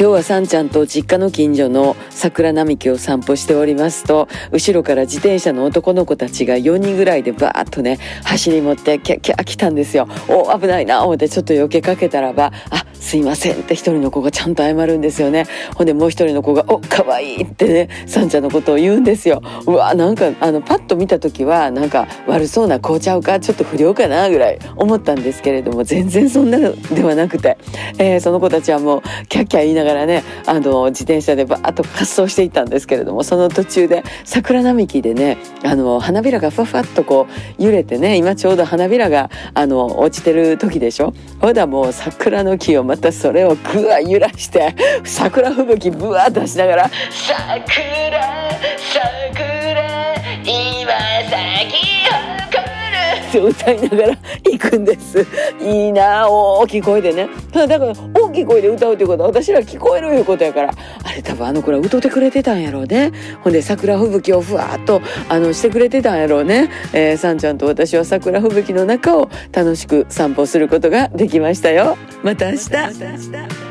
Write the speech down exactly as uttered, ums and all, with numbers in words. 今日はさんちゃんと実家の近所の桜並木を散歩しておりますと、後ろから自転車の男の子たちがよにんぐらいでバーッとね走り持ってキャッキャッ来たんですよ。お危ないな思ってちょっと避けかけたらば、あすいませんって一人の子がちゃんと謝るんですよね。ほんでもう一人の子がおかわいいってねさんちゃんのことを言うんですよ。うわなんかあのパッと見た時はなんか悪そうな子ちゃうかちょっと不良かなぐらい思ったんですけれども、全然そんなのではなくて、えー、その子たちはもうキャッキャ言いながらねあの自転車でバーッと滑走していったんですけれども、その途中で桜並木でねあの花びらがふわふわっとこう揺れてね、今ちょうど花びらがあの落ちてる時でしょ。ほらもう桜の木をまたそれをぐわ揺らして桜吹雪ぶわ出しながら桜桜今咲き歌いながら行くんです。いいな大きい声でね。ただだから大きい声で歌うということは私ら聞こえるいうことやから、あれ多分あの子ら歌ってくれてたんやろうね。ほんで桜吹雪をふわっとあのしてくれてたんやろうね、えー、さんちゃんと私は桜吹雪の中を楽しく散歩することができましたよ。また明日。